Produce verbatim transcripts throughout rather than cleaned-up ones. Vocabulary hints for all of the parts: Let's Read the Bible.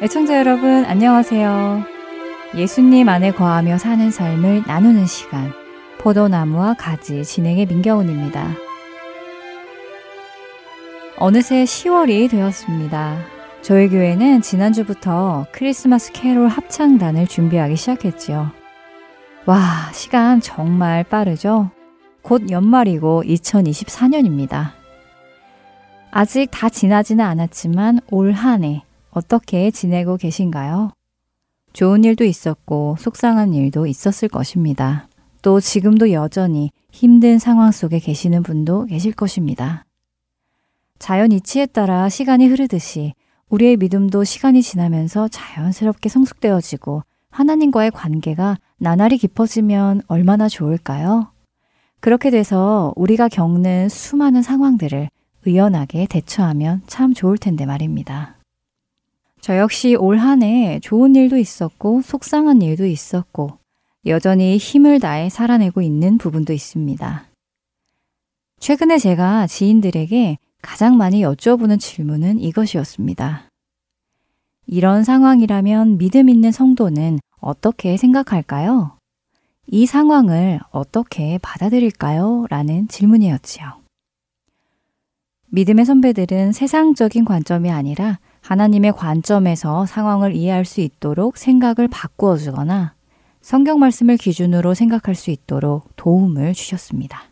애청자 여러분, 안녕하세요. 예수님 안에 거하며 사는 삶을 나누는 시간 포도나무와 가지, 진행의 민경훈입니다. 어느새 시월이 되었습니다. 저희 교회는 지난주부터 크리스마스 캐롤 합창단을 준비하기 시작했지요. 와, 시간 정말 빠르죠? 곧 연말이고 이천이십사 년입니다. 아직 다 지나지는 않았지만 올 한 해 어떻게 지내고 계신가요? 좋은 일도 있었고 속상한 일도 있었을 것입니다. 또 지금도 여전히 힘든 상황 속에 계시는 분도 계실 것입니다. 자연 이치에 따라 시간이 흐르듯이 우리의 믿음도 시간이 지나면서 자연스럽게 성숙되어지고 하나님과의 관계가 나날이 깊어지면 얼마나 좋을까요? 그렇게 돼서 우리가 겪는 수많은 상황들을 의연하게 대처하면 참 좋을 텐데 말입니다. 저 역시 올 한 해 좋은 일도 있었고 속상한 일도 있었고 여전히 힘을 다해 살아내고 있는 부분도 있습니다. 최근에 제가 지인들에게 가장 많이 여쭤보는 질문은 이것이었습니다. 이런 상황이라면 믿음 있는 성도는 어떻게 생각할까요? 이 상황을 어떻게 받아들일까요? 라는 질문이었지요. 믿음의 선배들은 세상적인 관점이 아니라 하나님의 관점에서 상황을 이해할 수 있도록 생각을 바꾸어 주거나 성경 말씀을 기준으로 생각할 수 있도록 도움을 주셨습니다.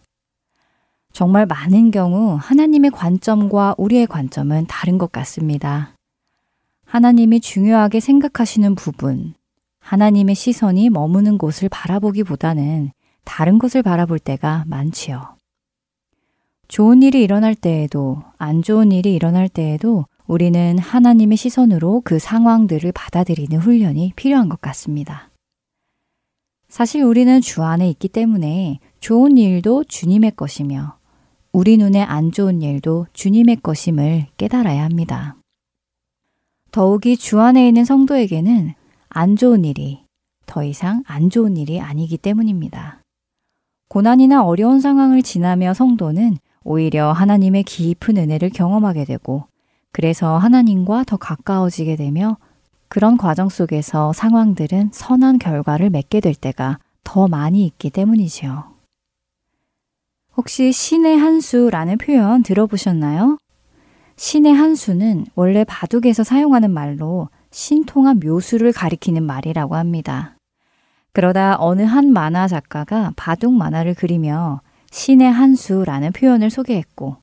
정말 많은 경우 하나님의 관점과 우리의 관점은 다른 것 같습니다. 하나님이 중요하게 생각하시는 부분, 하나님의 시선이 머무는 곳을 바라보기보다는 다른 곳을 바라볼 때가 많지요. 좋은 일이 일어날 때에도 안 좋은 일이 일어날 때에도 우리는 하나님의 시선으로 그 상황들을 받아들이는 훈련이 필요한 것 같습니다. 사실 우리는 주 안에 있기 때문에 좋은 일도 주님의 것이며 우리 눈에 안 좋은 일도 주님의 것임을 깨달아야 합니다. 더욱이 주 안에 있는 성도에게는 안 좋은 일이 더 이상 안 좋은 일이 아니기 때문입니다. 고난이나 어려운 상황을 지나며 성도는 오히려 하나님의 깊은 은혜를 경험하게 되고 그래서 하나님과 더 가까워지게 되며 그런 과정 속에서 상황들은 선한 결과를 맺게 될 때가 더 많이 있기 때문이지요. 혹시 신의 한 수라는 표현 들어보셨나요? 신의 한 수는 원래 바둑에서 사용하는 말로 신통한 묘수를 가리키는 말이라고 합니다. 그러다 어느 한 만화 작가가 바둑 만화를 그리며 신의 한 수라는 표현을 소개했고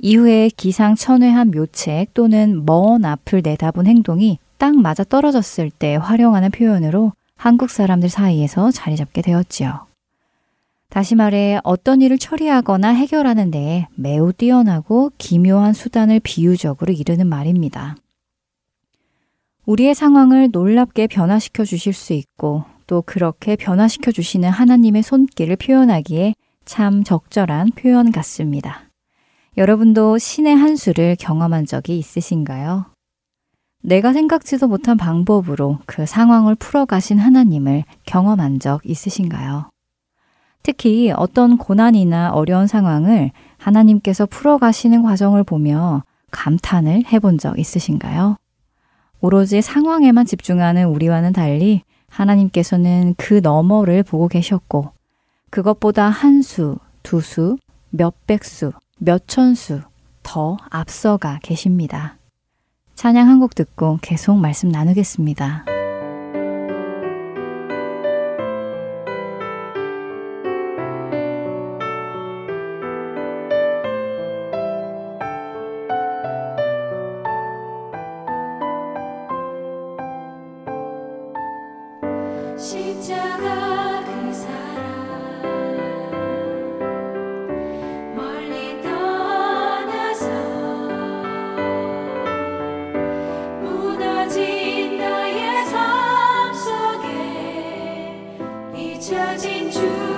이후에 기상천외한 묘책 또는 먼 앞을 내다본 행동이 딱 맞아 떨어졌을 때 활용하는 표현으로 한국 사람들 사이에서 자리 잡게 되었지요. 다시 말해 어떤 일을 처리하거나 해결하는 데에 매우 뛰어나고 기묘한 수단을 비유적으로 이르는 말입니다. 우리의 상황을 놀랍게 변화시켜 주실 수 있고 또 그렇게 변화시켜 주시는 하나님의 손길을 표현하기에 참 적절한 표현 같습니다. 여러분도 신의 한 수를 경험한 적이 있으신가요? 내가 생각지도 못한 방법으로 그 상황을 풀어가신 하나님을 경험한 적 있으신가요? 특히 어떤 고난이나 어려운 상황을 하나님께서 풀어가시는 과정을 보며 감탄을 해본 적 있으신가요? 오로지 상황에만 집중하는 우리와는 달리 하나님께서는 그 너머를 보고 계셨고 그것보다 한 수, 두 수, 몇백 수, 몇천 수 더 앞서가 계십니다. 찬양 한 곡 듣고 계속 말씀 나누겠습니다. 십자가 그 사랑 멀리 떠나서 무너진 나의 삶 속에 잊혀진 주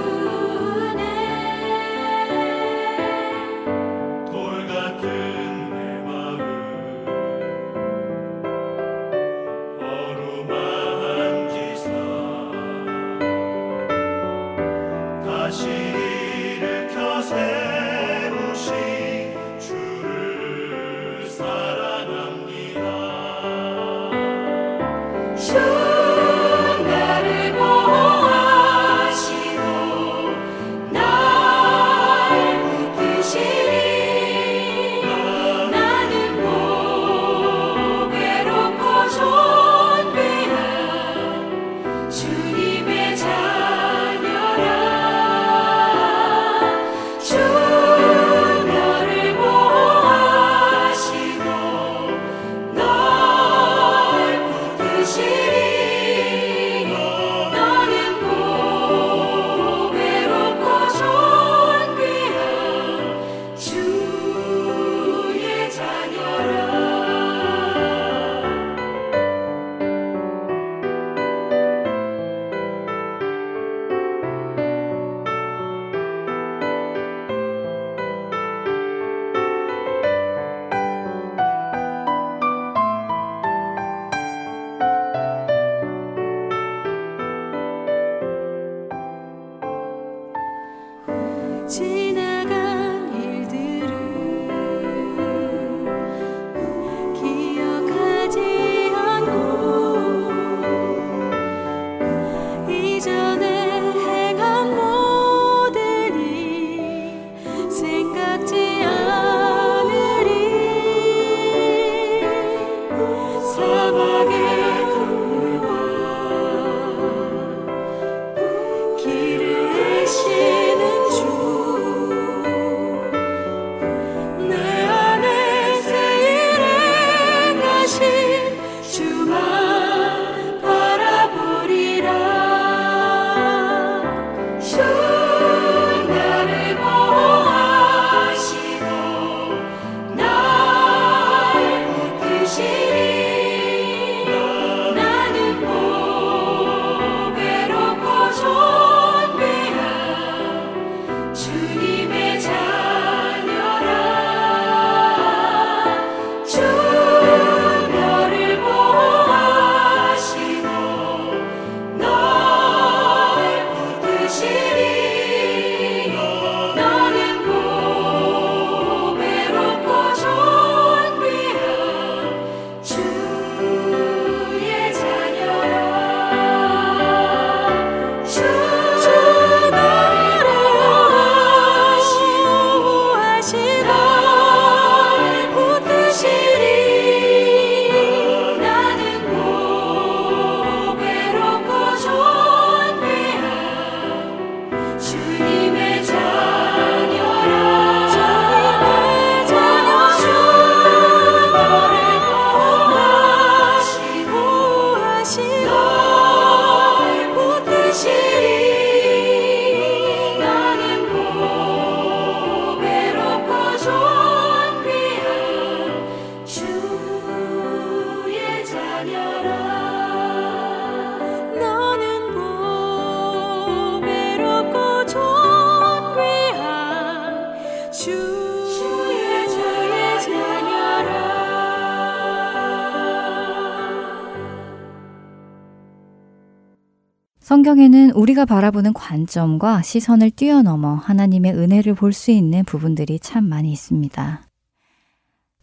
성경에는 우리가 바라보는 관점과 시선을 뛰어넘어 하나님의 은혜를 볼 수 있는 부분들이 참 많이 있습니다.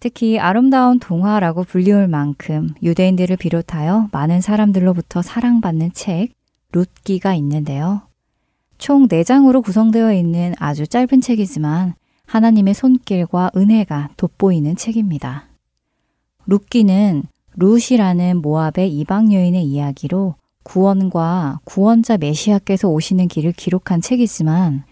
특히 아름다운 동화라고 불리울 만큼 유대인들을 비롯하여 많은 사람들로부터 사랑받는 책 룻기가 있는데요. 총 네 장으로 구성되어 있는 아주 짧은 책이지만 하나님의 손길과 은혜가 돋보이는 책입니다. 룻기는 룻이라는 모압의 이방 여인의 이야기로 구원과 구원자 메시아께서 오시는 길을 기록한 책이지만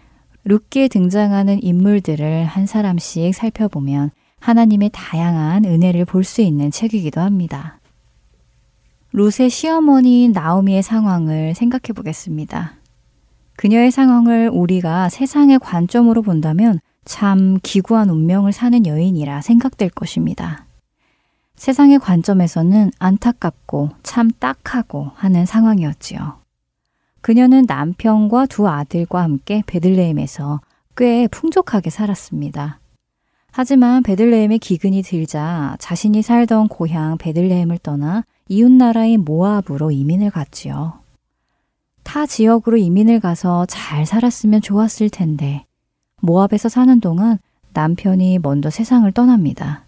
룻기에 등장하는 인물들을 한 사람씩 살펴보면 하나님의 다양한 은혜를 볼 수 있는 책이기도 합니다. 롯의 시어머니인 나오미의 상황을 생각해 보겠습니다. 그녀의 상황을 우리가 세상의 관점으로 본다면 참 기구한 운명을 사는 여인이라 생각될 것입니다. 세상의 관점에서는 안타깝고 참 딱하고 하는 상황이었지요. 그녀는 남편과 두 아들과 함께 베들레헴에서 꽤 풍족하게 살았습니다. 하지만 베들레헴에 기근이 들자 자신이 살던 고향 베들레헴을 떠나 이웃나라인 모압으로 이민을 갔지요. 타 지역으로 이민을 가서 잘 살았으면 좋았을 텐데 모압에서 사는 동안 남편이 먼저 세상을 떠납니다.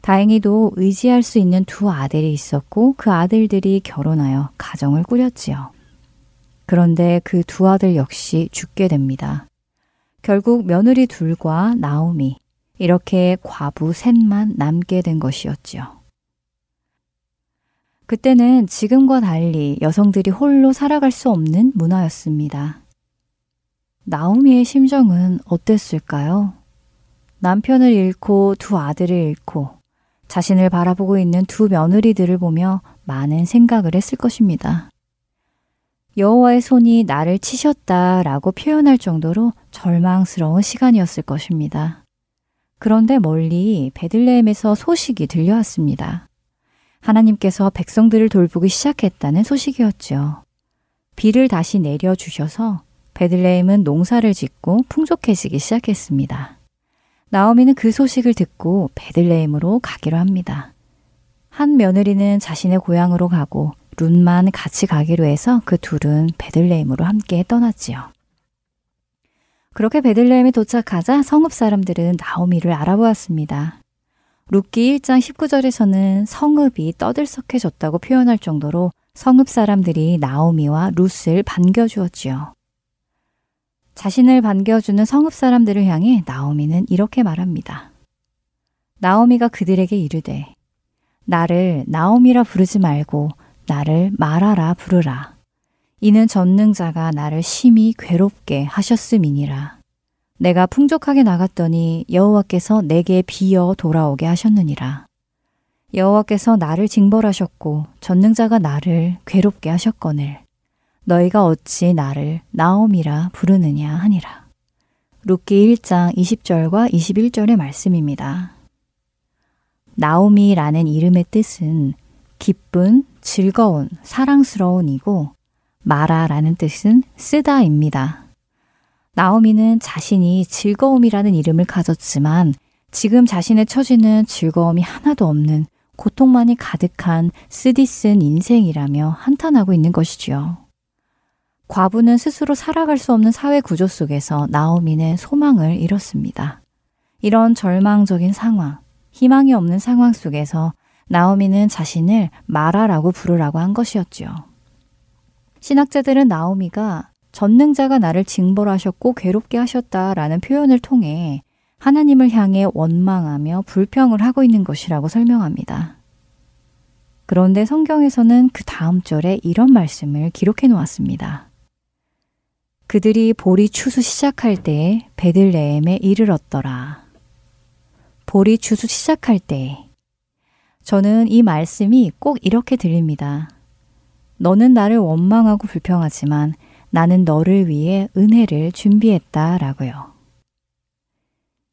다행히도 의지할 수 있는 두 아들이 있었고 그 아들들이 결혼하여 가정을 꾸렸지요. 그런데 그 두 아들 역시 죽게 됩니다. 결국 며느리 둘과 나오미, 이렇게 과부 셋만 남게 된 것이었지요. 그때는 지금과 달리 여성들이 홀로 살아갈 수 없는 문화였습니다. 나오미의 심정은 어땠을까요? 남편을 잃고 두 아들을 잃고 자신을 바라보고 있는 두 며느리들을 보며 많은 생각을 했을 것입니다. 여호와의 손이 나를 치셨다라고 표현할 정도로 절망스러운 시간이었을 것입니다. 그런데 멀리 베들레헴에서 소식이 들려왔습니다. 하나님께서 백성들을 돌보기 시작했다는 소식이었죠. 비를 다시 내려주셔서 베들레헴은 농사를 짓고 풍족해지기 시작했습니다. 나오미는 그 소식을 듣고 베들레헴으로 가기로 합니다. 한 며느리는 자신의 고향으로 가고 룻만 같이 가기로 해서 그 둘은 베들레헴으로 함께 떠났지요. 그렇게 베들레헴에 도착하자 성읍 사람들은 나오미를 알아보았습니다. 룻기 일 장 십구 절에서는 성읍이 떠들썩해졌다고 표현할 정도로 성읍 사람들이 나오미와 룻을 반겨주었지요. 자신을 반겨주는 성읍 사람들을 향해 나오미는 이렇게 말합니다. 나오미가 그들에게 이르되 나를 나오미라 부르지 말고 나를 마라라 부르라. 이는 전능자가 나를 심히 괴롭게 하셨음이니라. 내가 풍족하게 나갔더니 여호와께서 내게 비어 돌아오게 하셨느니라. 여호와께서 나를 징벌하셨고 전능자가 나를 괴롭게 하셨거늘 너희가 어찌 나를 나오미라 부르느냐 하니라. 룻기 일 장 이십 절과 이십일 절의 말씀입니다. 나오미라는 이름의 뜻은 기쁜, 즐거운, 사랑스러운이고 마라라는 뜻은 쓰다입니다. 나오미는 자신이 즐거움이라는 이름을 가졌지만 지금 자신의 처지는 즐거움이 하나도 없는 고통만이 가득한 쓰디쓴 인생이라며 한탄하고 있는 것이지요. 과부는 스스로 살아갈 수 없는 사회 구조 속에서 나오미는 소망을 잃었습니다. 이런 절망적인 상황, 희망이 없는 상황 속에서 나오미는 자신을 마라라고 부르라고 한 것이었지요. 신학자들은 나오미가 전능자가 나를 징벌하셨고 괴롭게 하셨다라는 표현을 통해 하나님을 향해 원망하며 불평을 하고 있는 것이라고 설명합니다. 그런데 성경에서는 그 다음 절에 이런 말씀을 기록해 놓았습니다. 그들이 보리 추수 시작할 때에 베들레헴에 이르렀더라. 보리 추수 시작할 때. 저는 이 말씀이 꼭 이렇게 들립니다. 너는 나를 원망하고 불평하지만 나는 너를 위해 은혜를 준비했다 라고요.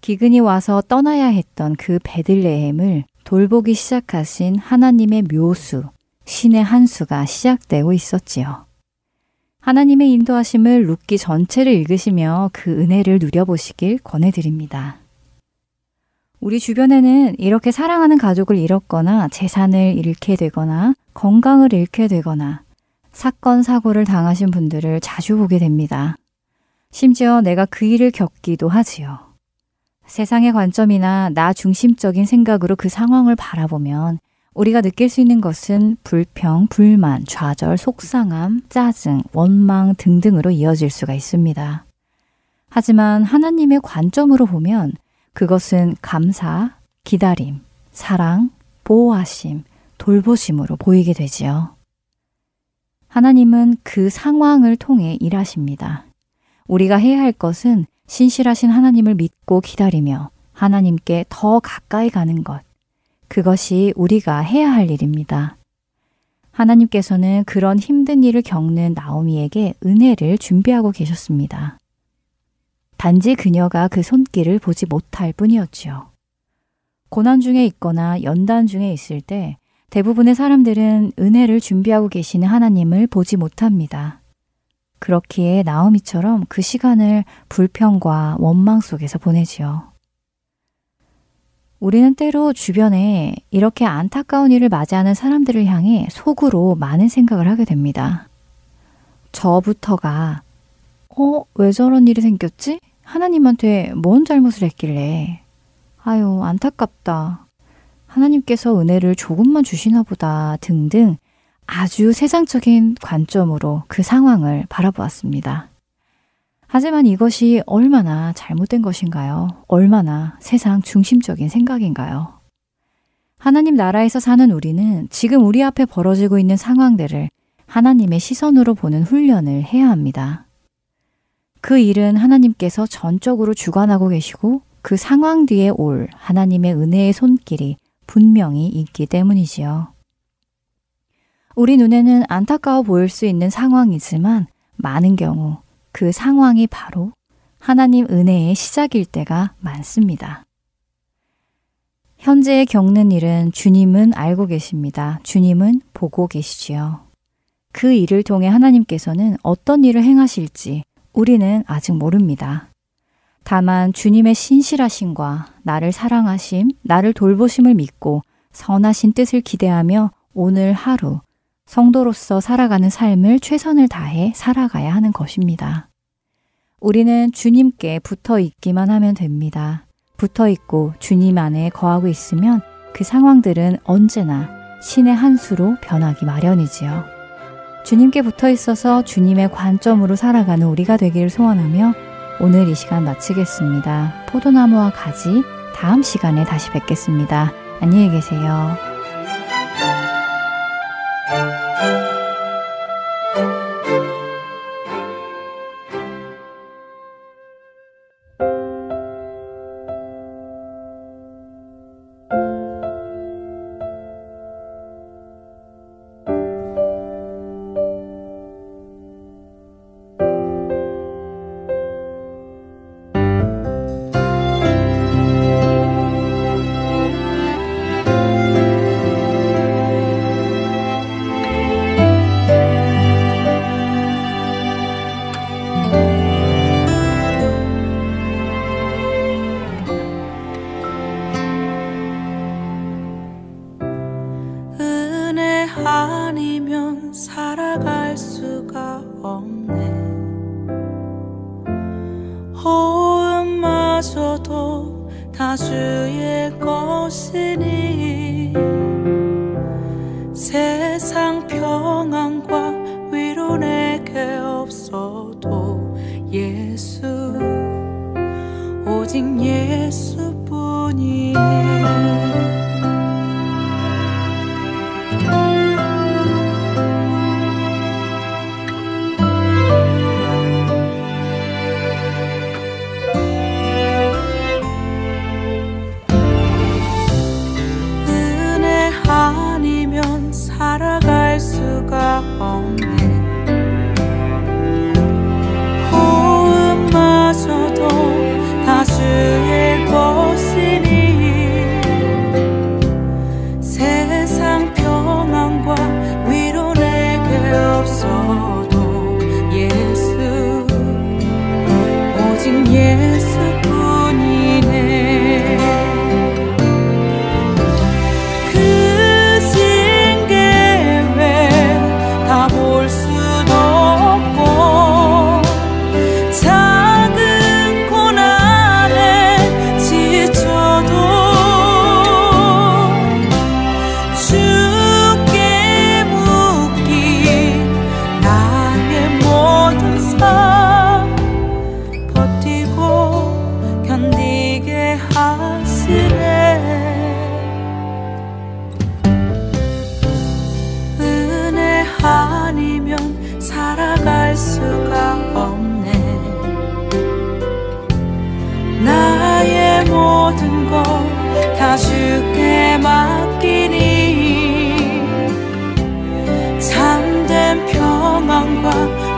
기근이 와서 떠나야 했던 그 베들레헴을 돌보기 시작하신 하나님의 묘수, 신의 한수가 시작되고 있었지요. 하나님의 인도하심을 룻기 전체를 읽으시며 그 은혜를 누려보시길 권해드립니다. 우리 주변에는 이렇게 사랑하는 가족을 잃었거나 재산을 잃게 되거나 건강을 잃게 되거나 사건, 사고를 당하신 분들을 자주 보게 됩니다. 심지어 내가 그 일을 겪기도 하지요. 세상의 관점이나 나 중심적인 생각으로 그 상황을 바라보면 우리가 느낄 수 있는 것은 불평, 불만, 좌절, 속상함, 짜증, 원망 등등으로 이어질 수가 있습니다. 하지만 하나님의 관점으로 보면 그것은 감사, 기다림, 사랑, 보호하심, 돌보심으로 보이게 되지요. 하나님은 그 상황을 통해 일하십니다. 우리가 해야 할 것은 신실하신 하나님을 믿고 기다리며 하나님께 더 가까이 가는 것. 그것이 우리가 해야 할 일입니다. 하나님께서는 그런 힘든 일을 겪는 나오미에게 은혜를 준비하고 계셨습니다. 단지 그녀가 그 손길을 보지 못할 뿐이었지요. 고난 중에 있거나 연단 중에 있을 때 대부분의 사람들은 은혜를 준비하고 계시는 하나님을 보지 못합니다. 그렇기에 나오미처럼 그 시간을 불평과 원망 속에서 보내지요. 우리는 때로 주변에 이렇게 안타까운 일을 맞이하는 사람들을 향해 속으로 많은 생각을 하게 됩니다. 저부터가 어? 왜 저런 일이 생겼지? 하나님한테 뭔 잘못을 했길래? 아유, 안타깝다. 하나님께서 은혜를 조금만 주시나 보다 등등 아주 세상적인 관점으로 그 상황을 바라보았습니다. 하지만 이것이 얼마나 잘못된 것인가요? 얼마나 세상 중심적인 생각인가요? 하나님 나라에서 사는 우리는 지금 우리 앞에 벌어지고 있는 상황들을 하나님의 시선으로 보는 훈련을 해야 합니다. 그 일은 하나님께서 전적으로 주관하고 계시고 그 상황 뒤에 올 하나님의 은혜의 손길이 분명히 있기 때문이지요. 우리 눈에는 안타까워 보일 수 있는 상황이지만 많은 경우 그 상황이 바로 하나님 은혜의 시작일 때가 많습니다. 현재 겪는 일은 주님은 알고 계십니다. 주님은 보고 계시지요. 그 일을 통해 하나님께서는 어떤 일을 행하실지 우리는 아직 모릅니다. 다만 주님의 신실하심과 나를 사랑하심, 나를 돌보심을 믿고 선하신 뜻을 기대하며 오늘 하루 성도로서 살아가는 삶을 최선을 다해 살아가야 하는 것입니다. 우리는 주님께 붙어 있기만 하면 됩니다. 붙어 있고 주님 안에 거하고 있으면 그 상황들은 언제나 신의 한 수로 변하기 마련이지요. 주님께 붙어 있어서 주님의 관점으로 살아가는 우리가 되기를 소원하며 오늘 이 시간 마치겠습니다. 포도나무와 가지, 다음 시간에 다시 뵙겠습니다. 안녕히 계세요. 세상 평화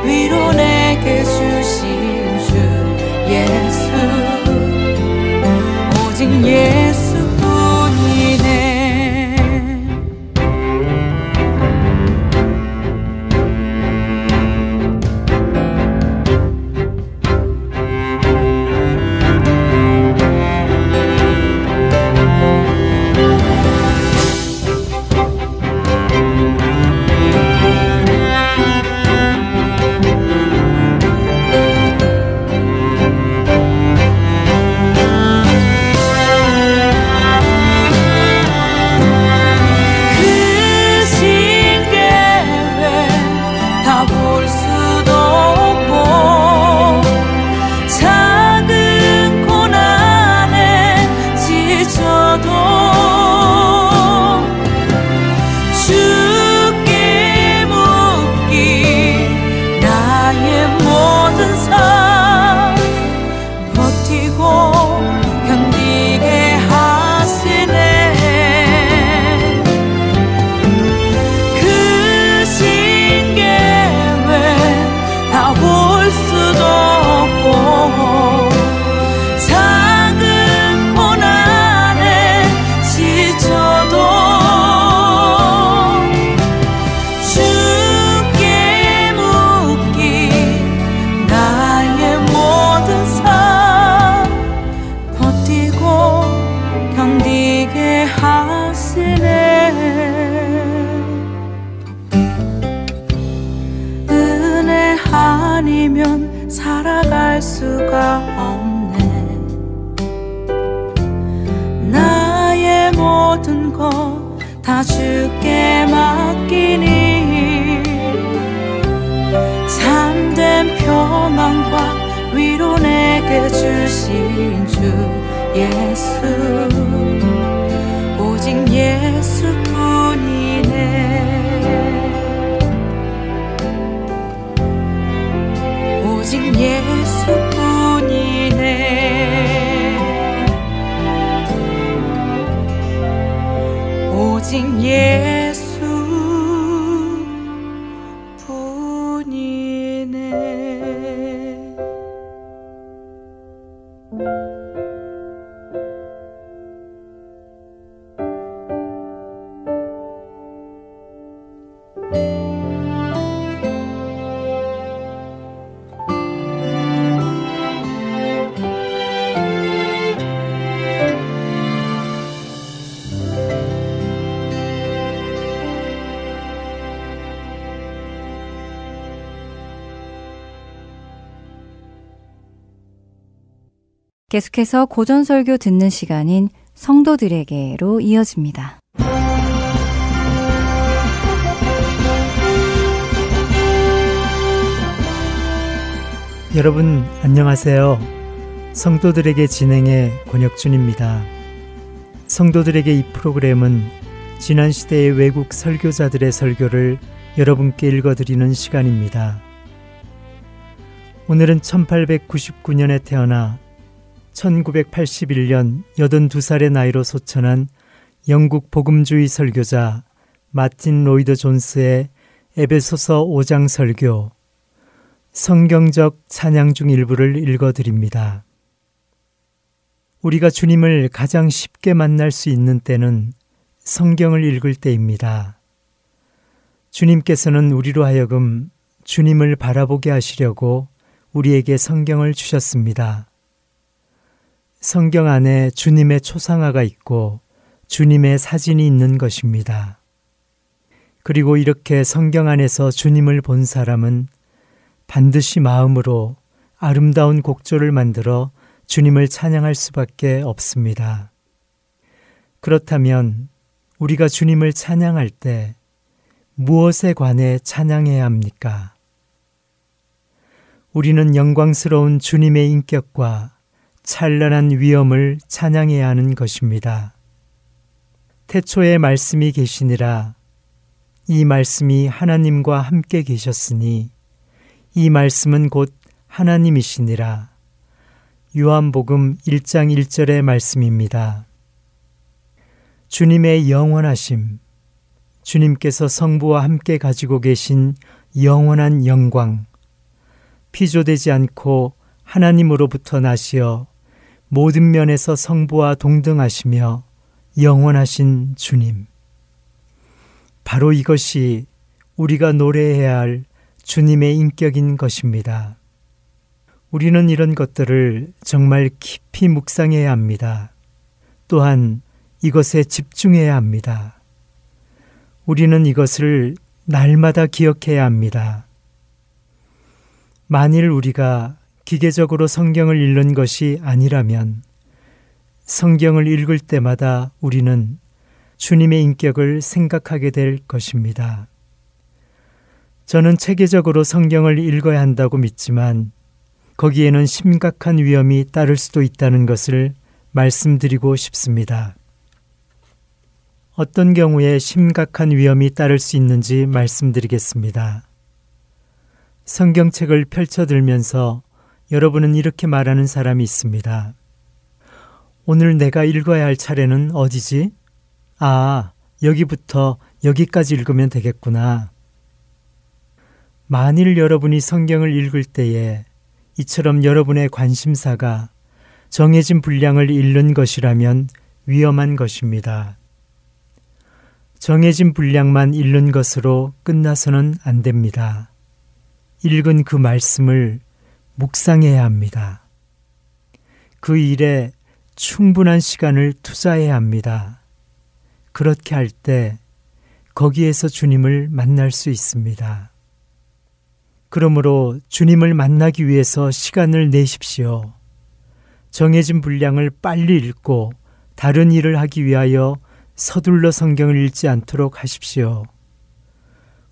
위로 내게 주신 주 예수, 오직 예수뿐이네. 계속해서 고전설교 듣는 시간인 성도들에게로 이어집니다. 여러분 안녕하세요. 성도들에게 진행의 권혁준입니다. 성도들에게 이 프로그램은 지난 시대의 외국 설교자들의 설교를 여러분께 읽어드리는 시간입니다. 오늘은 천팔백구십구 년에 태어나 천구백팔십일 년 여든두 살의 나이로 소천한 영국 복음주의 설교자 마틴 로이드 존스의 에베소서 오 장 설교, 성경적 찬양 중 일부를 읽어드립니다. 우리가 주님을 가장 쉽게 만날 수 있는 때는 성경을 읽을 때입니다. 주님께서는 우리로 하여금 주님을 바라보게 하시려고 우리에게 성경을 주셨습니다. 성경 안에 주님의 초상화가 있고 주님의 사진이 있는 것입니다. 그리고 이렇게 성경 안에서 주님을 본 사람은 반드시 마음으로 아름다운 곡조를 만들어 주님을 찬양할 수밖에 없습니다. 그렇다면 우리가 주님을 찬양할 때 무엇에 관해 찬양해야 합니까? 우리는 영광스러운 주님의 인격과 찬란한 위엄을 찬양해야 하는 것입니다. 태초에 말씀이 계시니라, 이 말씀이 하나님과 함께 계셨으니 이 말씀은 곧 하나님이시니라. 요한복음 일 장 일 절의 말씀입니다. 주님의 영원하심, 주님께서 성부와 함께 가지고 계신 영원한 영광, 피조되지 않고 하나님으로부터 나시어 모든 면에서 성부와 동등하시며 영원하신 주님. 바로 이것이 우리가 노래해야 할 주님의 인격인 것입니다. 우리는 이런 것들을 정말 깊이 묵상해야 합니다. 또한 이것에 집중해야 합니다. 우리는 이것을 날마다 기억해야 합니다. 만일 우리가 기계적으로 성경을 읽는 것이 아니라면 성경을 읽을 때마다 우리는 주님의 인격을 생각하게 될 것입니다. 저는 체계적으로 성경을 읽어야 한다고 믿지만 거기에는 심각한 위험이 따를 수도 있다는 것을 말씀드리고 싶습니다. 어떤 경우에 심각한 위험이 따를 수 있는지 말씀드리겠습니다. 성경책을 펼쳐들면서 여러분은 이렇게 말하는 사람이 있습니다. 오늘 내가 읽어야 할 차례는 어디지? 아, 여기부터 여기까지 읽으면 되겠구나. 만일 여러분이 성경을 읽을 때에 이처럼 여러분의 관심사가 정해진 분량을 읽는 것이라면 위험한 것입니다. 정해진 분량만 읽는 것으로 끝나서는 안 됩니다. 읽은 그 말씀을 묵상해야 합니다. 그 일에 충분한 시간을 투자해야 합니다. 그렇게 할 때 거기에서 주님을 만날 수 있습니다. 그러므로 주님을 만나기 위해서 시간을 내십시오. 정해진 분량을 빨리 읽고 다른 일을 하기 위하여 서둘러 성경을 읽지 않도록 하십시오.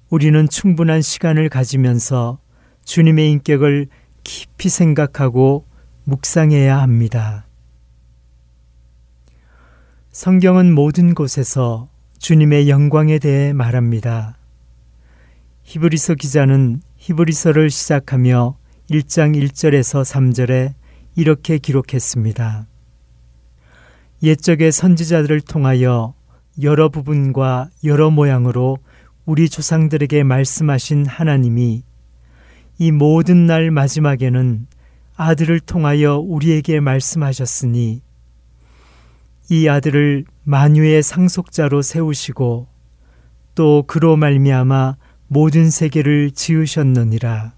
우리는 충분한 시간을 가지면서 주님의 인격을 깊이 생각하고 묵상해야 합니다. 성경은 모든 곳에서 주님의 영광에 대해 말합니다. 히브리서 기자는 히브리서를 시작하며 일 장 일 절에서 삼 절에 이렇게 기록했습니다. 옛적의 선지자들을 통하여 여러 부분과 여러 모양으로 우리 조상들에게 말씀하신 하나님이 이 모든 날 마지막에는 아들을 통하여 우리에게 말씀하셨으니 이 아들을 만유의 상속자로 세우시고 또 그로 말미암아 모든 세계를 지으셨느니라.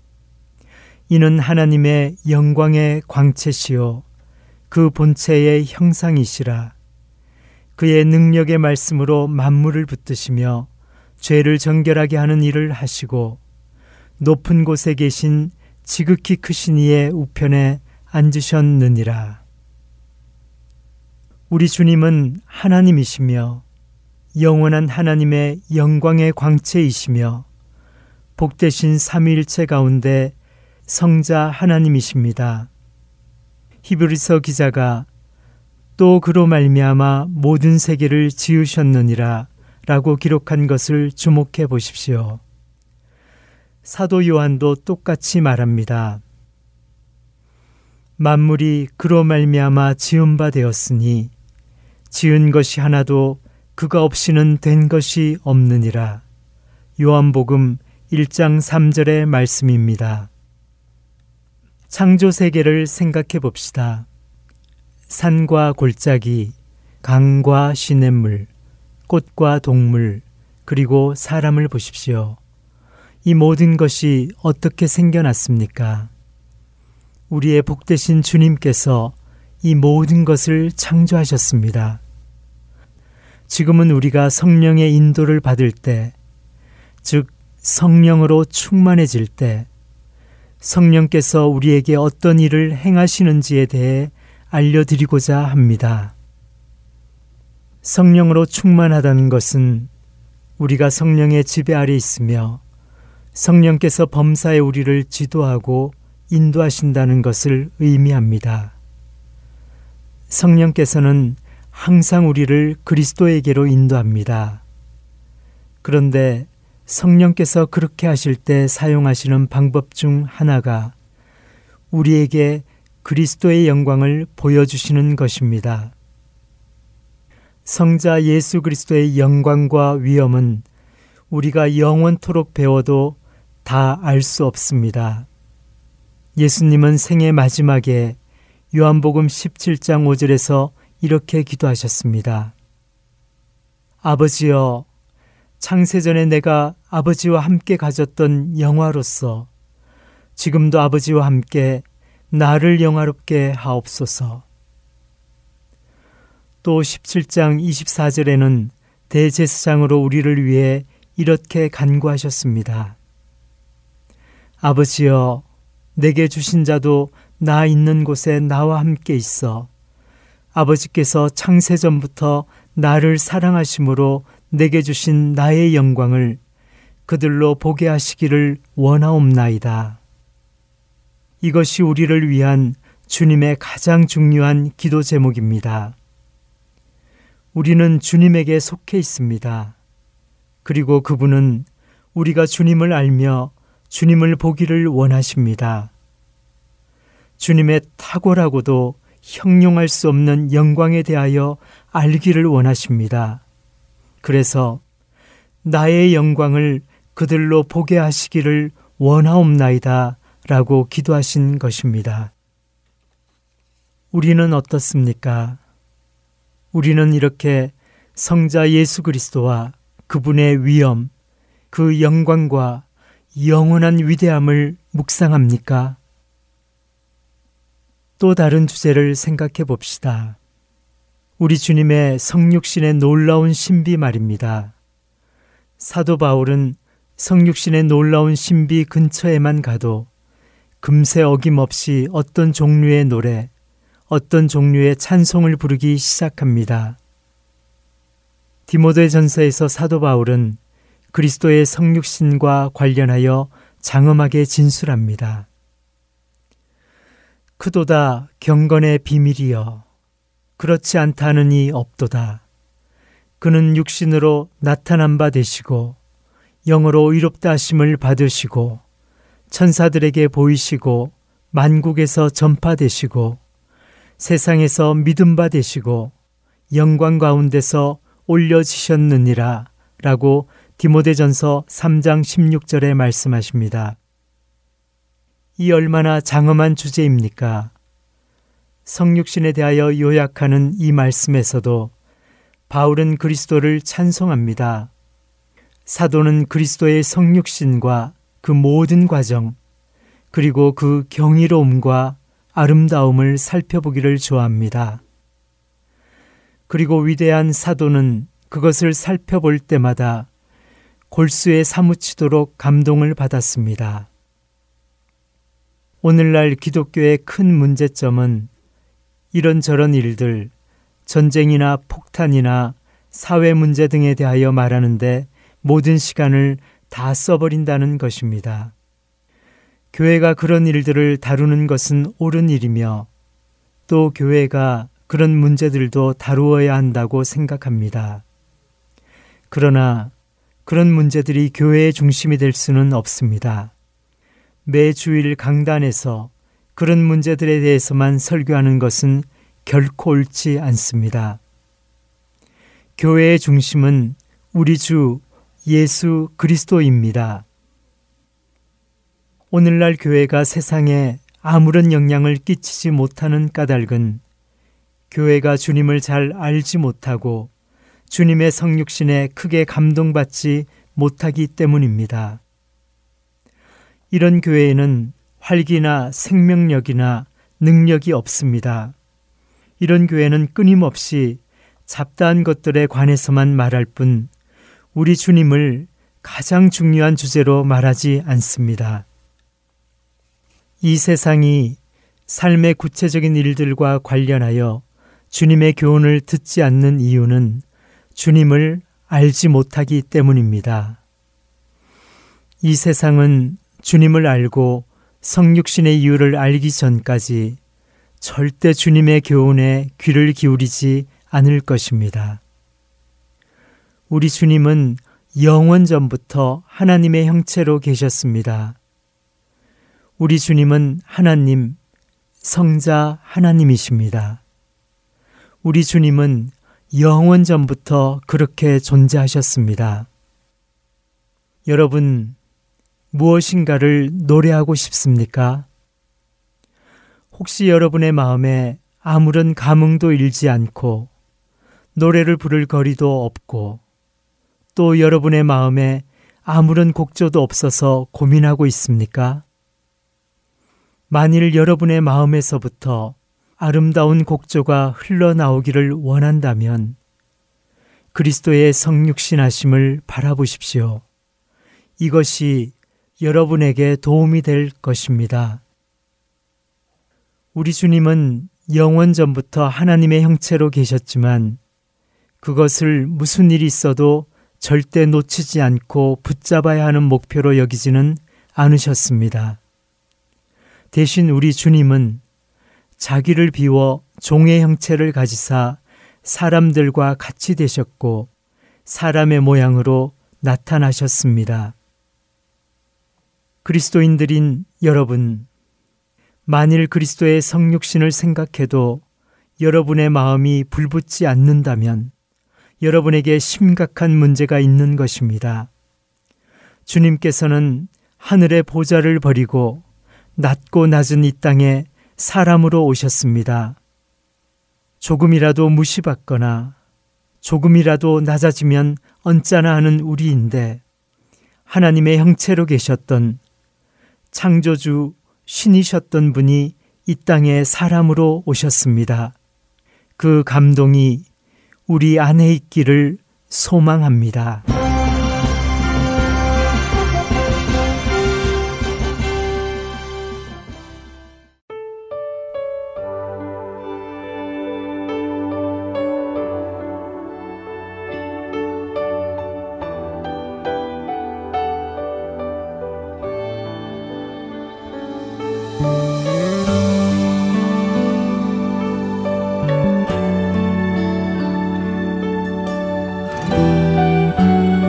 이는 하나님의 영광의 광채시요 그 본체의 형상이시라. 그의 능력의 말씀으로 만물을 붙드시며 죄를 정결하게 하는 일을 하시고 높은 곳에 계신 지극히 크신 이의 우편에 앉으셨느니라. 우리 주님은 하나님이시며 영원한 하나님의 영광의 광채이시며 복되신 삼위일체 가운데 성자 하나님이십니다. 히브리서 기자가 또 그로 말미암아 모든 세계를 지으셨느니라 라고 기록한 것을 주목해 보십시오. 사도 요한도 똑같이 말합니다. 만물이 그로 말미암아 지은 바 되었으니 지은 것이 하나도 그가 없이는 된 것이 없느니라. 요한복음 일 장 삼 절의 말씀입니다. 창조 세계를 생각해 봅시다. 산과 골짜기, 강과 시냇물, 꽃과 동물, 그리고 사람을 보십시오. 이 모든 것이 어떻게 생겨났습니까? 우리의 복되신 주님께서 이 모든 것을 창조하셨습니다. 지금은 우리가 성령의 인도를 받을 때, 즉 성령으로 충만해질 때, 성령께서 우리에게 어떤 일을 행하시는지에 대해 알려드리고자 합니다. 성령으로 충만하다는 것은 우리가 성령의 지배 아래 있으며 성령께서 범사에 우리를 지도하고 인도하신다는 것을 의미합니다. 성령께서는 항상 우리를 그리스도에게로 인도합니다. 그런데 성령께서 그렇게 하실 때 사용하시는 방법 중 하나가 우리에게 그리스도의 영광을 보여주시는 것입니다. 성자 예수 그리스도의 영광과 위엄은 우리가 영원토록 배워도 다 알 수 없습니다. 예수님은 생애 마지막에 요한복음 십칠 장 오 절에서 이렇게 기도하셨습니다. 아버지여, 창세전에 내가 아버지와 함께 가졌던 영화로서 지금도 아버지와 함께 나를 영화롭게 하옵소서. 또 십칠 장 이십사 절에는 대제사장으로 우리를 위해 이렇게 간구하셨습니다. 아버지여, 내게 주신 자도 나 있는 곳에 나와 함께 있어 아버지께서 창세전부터 나를 사랑하심으로 내게 주신 나의 영광을 그들로 보게 하시기를 원하옵나이다. 이것이 우리를 위한 주님의 가장 중요한 기도 제목입니다. 우리는 주님에게 속해 있습니다. 그리고 그분은 우리가 주님을 알며 주님을 보기를 원하십니다. 주님의 탁월하고도 형용할 수 없는 영광에 대하여 알기를 원하십니다. 그래서 나의 영광을 그들로 보게 하시기를 원하옵나이다 라고 기도하신 것입니다. 우리는 어떻습니까? 우리는 이렇게 성자 예수 그리스도와 그분의 위엄, 그 영광과 영원한 위대함을 묵상합니까? 또 다른 주제를 생각해 봅시다. 우리 주님의 성육신의 놀라운 신비 말입니다. 사도 바울은 성육신의 놀라운 신비 근처에만 가도 금세 어김없이 어떤 종류의 노래, 어떤 종류의 찬송을 부르기 시작합니다. 디모데전서에서 사도 바울은 그리스도의 성육신과 관련하여 장엄하게 진술합니다. 크도다 경건의 비밀이여, 그렇지 않다는 이 없도다. 그는 육신으로 나타난 바 되시고 영으로 의롭다 하심을 받으시고 천사들에게 보이시고 만국에서 전파되시고 세상에서 믿음 바 되시고 영광 가운데서 올려지셨느니라 라고 디모데전서 삼 장 십육 절에 말씀하십니다. 이 얼마나 장엄한 주제입니까? 성육신에 대하여 요약하는 이 말씀에서도 바울은 그리스도를 찬송합니다. 사도는 그리스도의 성육신과 그 모든 과정, 그리고 그 경이로움과 아름다움을 살펴보기를 좋아합니다. 그리고 위대한 사도는 그것을 살펴볼 때마다 골수에 사무치도록 감동을 받았습니다. 오늘날 기독교의 큰 문제점은 이런저런 일들, 전쟁이나 폭탄이나 사회 문제 등에 대하여 말하는데 모든 시간을 다 써버린다는 것입니다. 교회가 그런 일들을 다루는 것은 옳은 일이며 또 교회가 그런 문제들도 다루어야 한다고 생각합니다. 그러나 그런 문제들이 교회의 중심이 될 수는 없습니다. 매주일 강단에서 그런 문제들에 대해서만 설교하는 것은 결코 옳지 않습니다. 교회의 중심은 우리 주 예수 그리스도입니다. 오늘날 교회가 세상에 아무런 영향을 끼치지 못하는 까닭은 교회가 주님을 잘 알지 못하고 주님의 성육신에 크게 감동받지 못하기 때문입니다. 이런 교회에는 활기나 생명력이나 능력이 없습니다. 이런 교회는 끊임없이 잡다한 것들에 관해서만 말할 뿐 우리 주님을 가장 중요한 주제로 말하지 않습니다. 이 세상이 삶의 구체적인 일들과 관련하여 주님의 교훈을 듣지 않는 이유는 주님을 알지 못하기 때문입니다. 이 세상은 주님을 알고 성육신의 이유를 알기 전까지 절대 주님의 교훈에 귀를 기울이지 않을 것입니다. 우리 주님은 영원 전부터 하나님의 형체로 계셨습니다. 우리 주님은 하나님, 성자 하나님이십니다. 우리 주님은 영원 전부터 그렇게 존재하셨습니다. 여러분, 무엇인가를 노래하고 싶습니까? 혹시 여러분의 마음에 아무런 감흥도 일지 않고 노래를 부를 거리도 없고 또 여러분의 마음에 아무런 곡조도 없어서 고민하고 있습니까? 만일 여러분의 마음에서부터 아름다운 곡조가 흘러나오기를 원한다면 그리스도의 성육신하심을 바라보십시오. 이것이 여러분에게 도움이 될 것입니다. 우리 주님은 영원 전부터 하나님의 형체로 계셨지만 그것을 무슨 일이 있어도 절대 놓치지 않고 붙잡아야 하는 목표로 여기지는 않으셨습니다. 대신 우리 주님은 자기를 비워 종의 형체를 가지사 사람들과 같이 되셨고 사람의 모양으로 나타나셨습니다. 그리스도인들인 여러분, 만일 그리스도의 성육신을 생각해도 여러분의 마음이 불붙지 않는다면 여러분에게 심각한 문제가 있는 것입니다. 주님께서는 하늘의 보좌를 버리고 낮고 낮은 이 땅에 사람으로 오셨습니다. 조금이라도 무시받거나 조금이라도 낮아지면 언짢아 하는 우리인데 하나님의 형체로 계셨던 창조주 신이셨던 분이 이 땅에 사람으로 오셨습니다. 그 감동이 우리 안에 있기를 소망합니다. Thank you.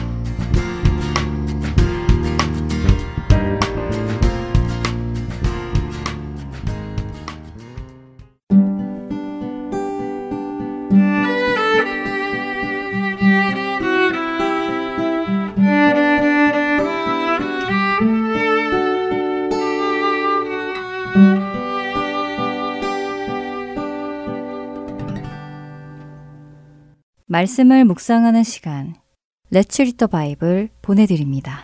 말씀을 묵상하는 시간, Let's Read the Bible 보내드립니다.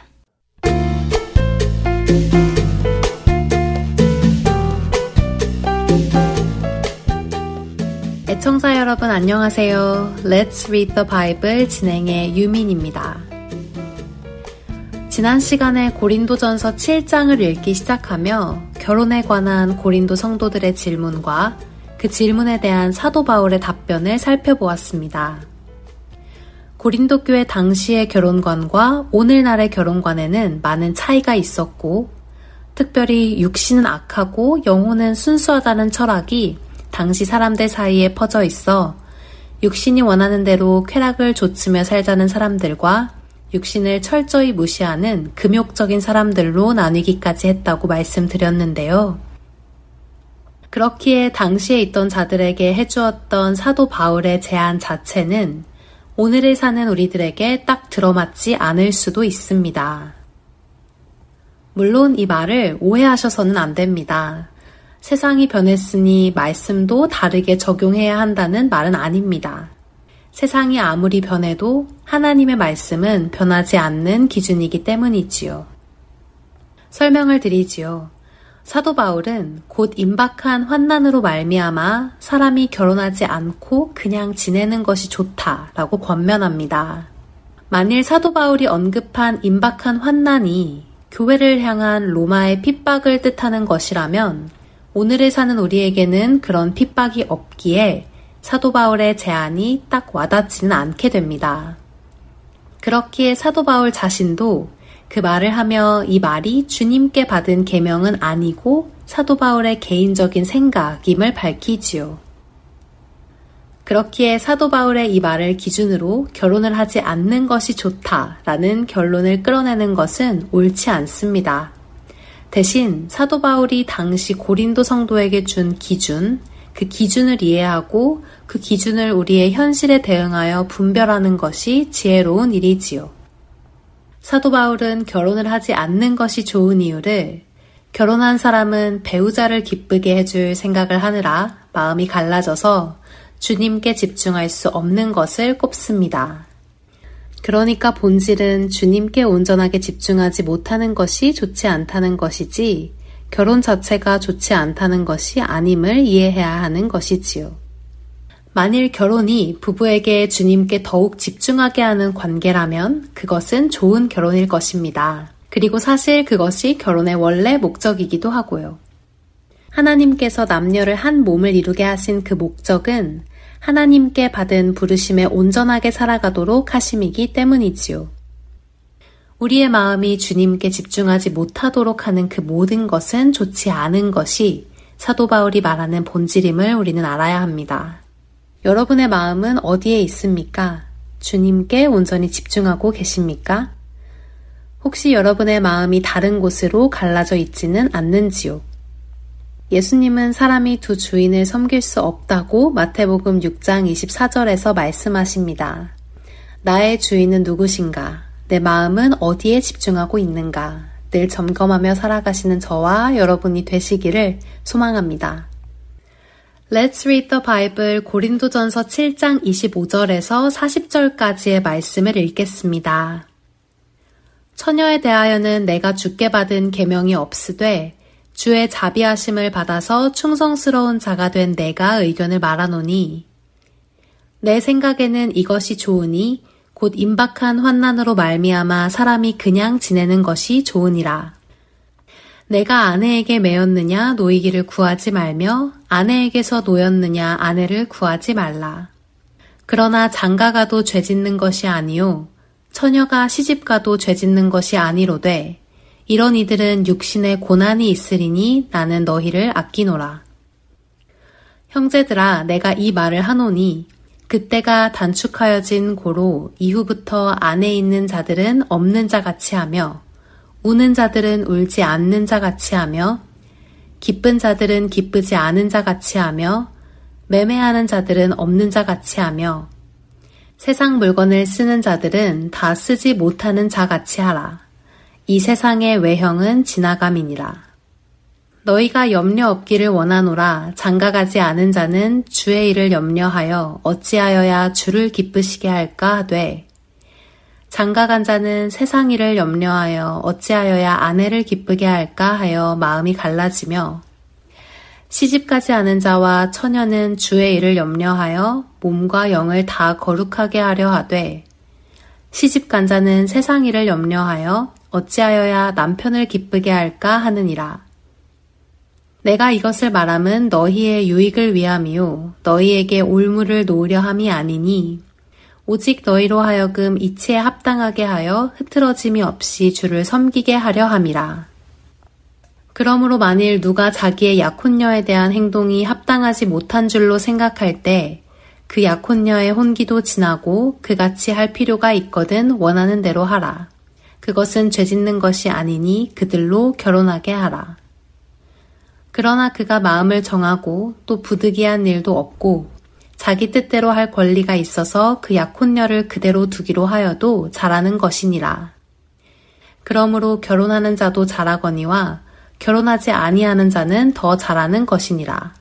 애청자 여러분 안녕하세요. Let's Read the Bible 진행의 유민입니다. 지난 시간에 고린도전서 칠 장을 읽기 시작하며 결혼에 관한 고린도 성도들의 질문과 그 질문에 대한 사도 바울의 답변을 살펴보았습니다. 고린도 교회 당시의 결혼관과 오늘날의 결혼관에는 많은 차이가 있었고, 특별히 육신은 악하고 영혼은 순수하다는 철학이 당시 사람들 사이에 퍼져 있어 육신이 원하는 대로 쾌락을 좇으며 살자는 사람들과 육신을 철저히 무시하는 금욕적인 사람들로 나뉘기까지 했다고 말씀드렸는데요. 그렇기에 당시에 있던 자들에게 해주었던 사도 바울의 제안 자체는 오늘을 사는 우리들에게 딱 들어맞지 않을 수도 있습니다. 물론 이 말을 오해하셔서는 안 됩니다. 세상이 변했으니 말씀도 다르게 적용해야 한다는 말은 아닙니다. 세상이 아무리 변해도 하나님의 말씀은 변하지 않는 기준이기 때문이지요. 설명을 드리지요. 사도 바울은 곧 임박한 환난으로 말미암아 사람이 결혼하지 않고 그냥 지내는 것이 좋다라고 권면합니다. 만일 사도 바울이 언급한 임박한 환난이 교회를 향한 로마의 핍박을 뜻하는 것이라면 오늘을 사는 우리에게는 그런 핍박이 없기에 사도 바울의 제안이 딱 와닿지는 않게 됩니다. 그렇기에 사도 바울 자신도 그 말을 하며 이 말이 주님께 받은 계명은 아니고 사도 바울의 개인적인 생각임을 밝히지요. 그렇기에 사도 바울의 이 말을 기준으로 결혼을 하지 않는 것이 좋다라는 결론을 끌어내는 것은 옳지 않습니다. 대신 사도 바울이 당시 고린도 성도에게 준 기준, 그 기준을 이해하고 그 기준을 우리의 현실에 대응하여 분별하는 것이 지혜로운 일이지요. 사도 바울은 결혼을 하지 않는 것이 좋은 이유를 결혼한 사람은 배우자를 기쁘게 해줄 생각을 하느라 마음이 갈라져서 주님께 집중할 수 없는 것을 꼽습니다. 그러니까 본질은 주님께 온전하게 집중하지 못하는 것이 좋지 않다는 것이지 결혼 자체가 좋지 않다는 것이 아님을 이해해야 하는 것이지요. 만일 결혼이 부부에게 주님께 더욱 집중하게 하는 관계라면 그것은 좋은 결혼일 것입니다. 그리고 사실 그것이 결혼의 원래 목적이기도 하고요. 하나님께서 남녀를 한 몸을 이루게 하신 그 목적은 하나님께 받은 부르심에 온전하게 살아가도록 하심이기 때문이지요. 우리의 마음이 주님께 집중하지 못하도록 하는 그 모든 것은 좋지 않은 것이 사도 바울이 말하는 본질임을 우리는 알아야 합니다. 여러분의 마음은 어디에 있습니까? 주님께 온전히 집중하고 계십니까? 혹시 여러분의 마음이 다른 곳으로 갈라져 있지는 않는지요? 예수님은 사람이 두 주인을 섬길 수 없다고 마태복음 육 장 이십사 절에서 말씀하십니다. 나의 주인은 누구신가? 내 마음은 어디에 집중하고 있는가? 늘 점검하며 살아가시는 저와 여러분이 되시기를 소망합니다. Let's Read the Bible 고린도전서 칠 장 이십오 절에서 사십 절까지의 말씀을 읽겠습니다. 처녀에 대하여는 내가 주께 받은 계명이 없으되 주의 자비하심을 받아서 충성스러운 자가 된 내가 의견을 말하노니 내 생각에는 이것이 좋으니 곧 임박한 환난으로 말미암아 사람이 그냥 지내는 것이 좋으니라. 내가 아내에게 매였느냐 노이기를 구하지 말며 아내에게서 노였느냐 아내를 구하지 말라. 그러나 장가가도 죄짓는 것이 아니요 처녀가 시집가도 죄짓는 것이 아니로되 이런 이들은 육신에 고난이 있으리니 나는 너희를 아끼노라. 형제들아 내가 이 말을 하노니 그때가 단축하여진 고로 이후부터 안에 있는 자들은 없는 자 같이 하며 우는 자들은 울지 않는 자 같이 하며 기쁜 자들은 기쁘지 않은 자 같이 하며 매매하는 자들은 없는 자 같이 하며 세상 물건을 쓰는 자들은 다 쓰지 못하는 자 같이 하라. 이 세상의 외형은 지나감이니라. 너희가 염려 없기를 원하노라. 장가가지 않은 자는 주의 일을 염려하여 어찌하여야 주를 기쁘시게 할까 하되 장가간 자는 세상 일을 염려하여 어찌하여야 아내를 기쁘게 할까 하여 마음이 갈라지며 시집가지 않은 자와 처녀는 주의 일을 염려하여 몸과 영을 다 거룩하게 하려 하되 시집간 자는 세상 일을 염려하여 어찌하여야 남편을 기쁘게 할까 하느니라. 내가 이것을 말함은 너희의 유익을 위함이요 너희에게 올무를 놓으려 함이 아니니 오직 너희로 하여금 이치에 합당하게 하여 흐트러짐이 없이 주를 섬기게 하려 함이라. 그러므로 만일 누가 자기의 약혼녀에 대한 행동이 합당하지 못한 줄로 생각할 때 그 약혼녀의 혼기도 지나고 그같이 할 필요가 있거든 원하는 대로 하라. 그것은 죄짓는 것이 아니니 그들로 결혼하게 하라. 그러나 그가 마음을 정하고 또 부득이한 일도 없고 자기 뜻대로 할 권리가 있어서 그 약혼녀를 그대로 두기로 하여도 잘하는 것이니라. 그러므로 결혼하는 자도 잘하거니와 결혼하지 아니하는 자는 더 잘하는 것이니라.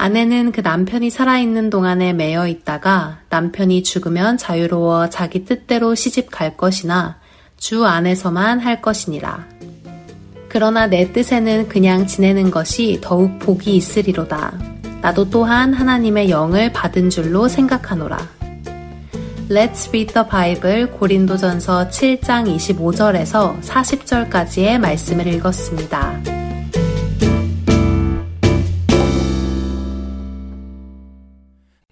아내는 그 남편이 살아있는 동안에 매여 있다가 남편이 죽으면 자유로워 자기 뜻대로 시집 갈 것이나 주 안에서만 할 것이니라. 그러나 내 뜻에는 그냥 지내는 것이 더욱 복이 있으리로다. 나도 또한 하나님의 영을 받은 줄로 생각하노라. Let's Read the Bible 고린도전서 칠 장 이십오 절에서 사십 절까지의 말씀을 읽었습니다.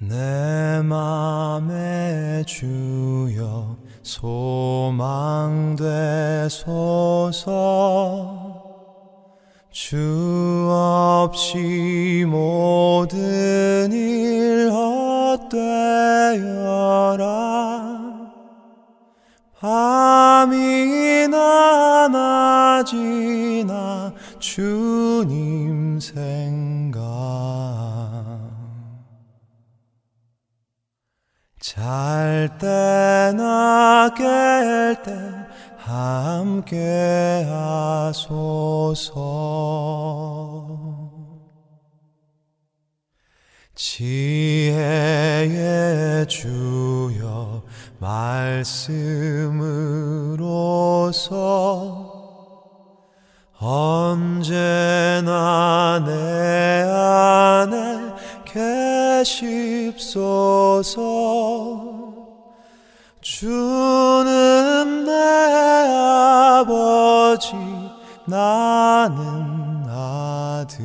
내 맘의 주여 소망되소서 주 없이 모든 일 헛되어라. 밤이나 낮이나 주님 생각 잘 때나 깰 때 함께 하소서. 지혜의 주여 말씀으로서 언제나 내 안에 계십소서. 주는 내 아버지 나는 아들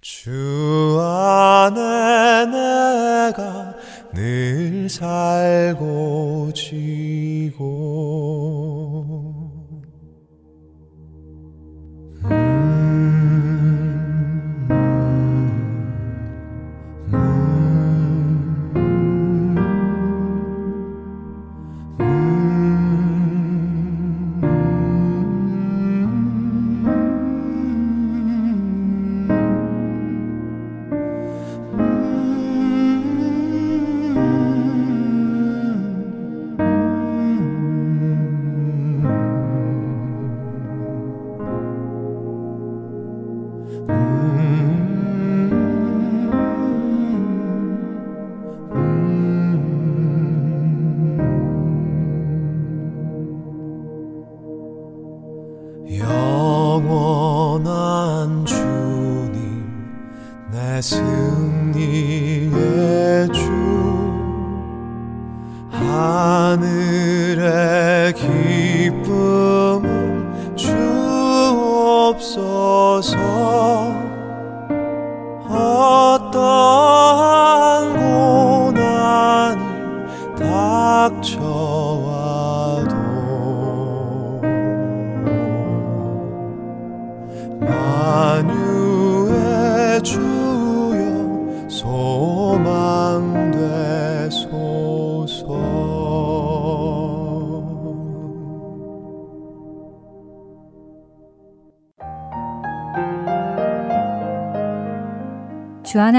주 안에 내가 늘 살고 지고 승리의 주 하늘에 내 기쁨을 주옵소서. 어떠한 고난이 닥쳐와도 만유의 주여 소망되소서. 주안의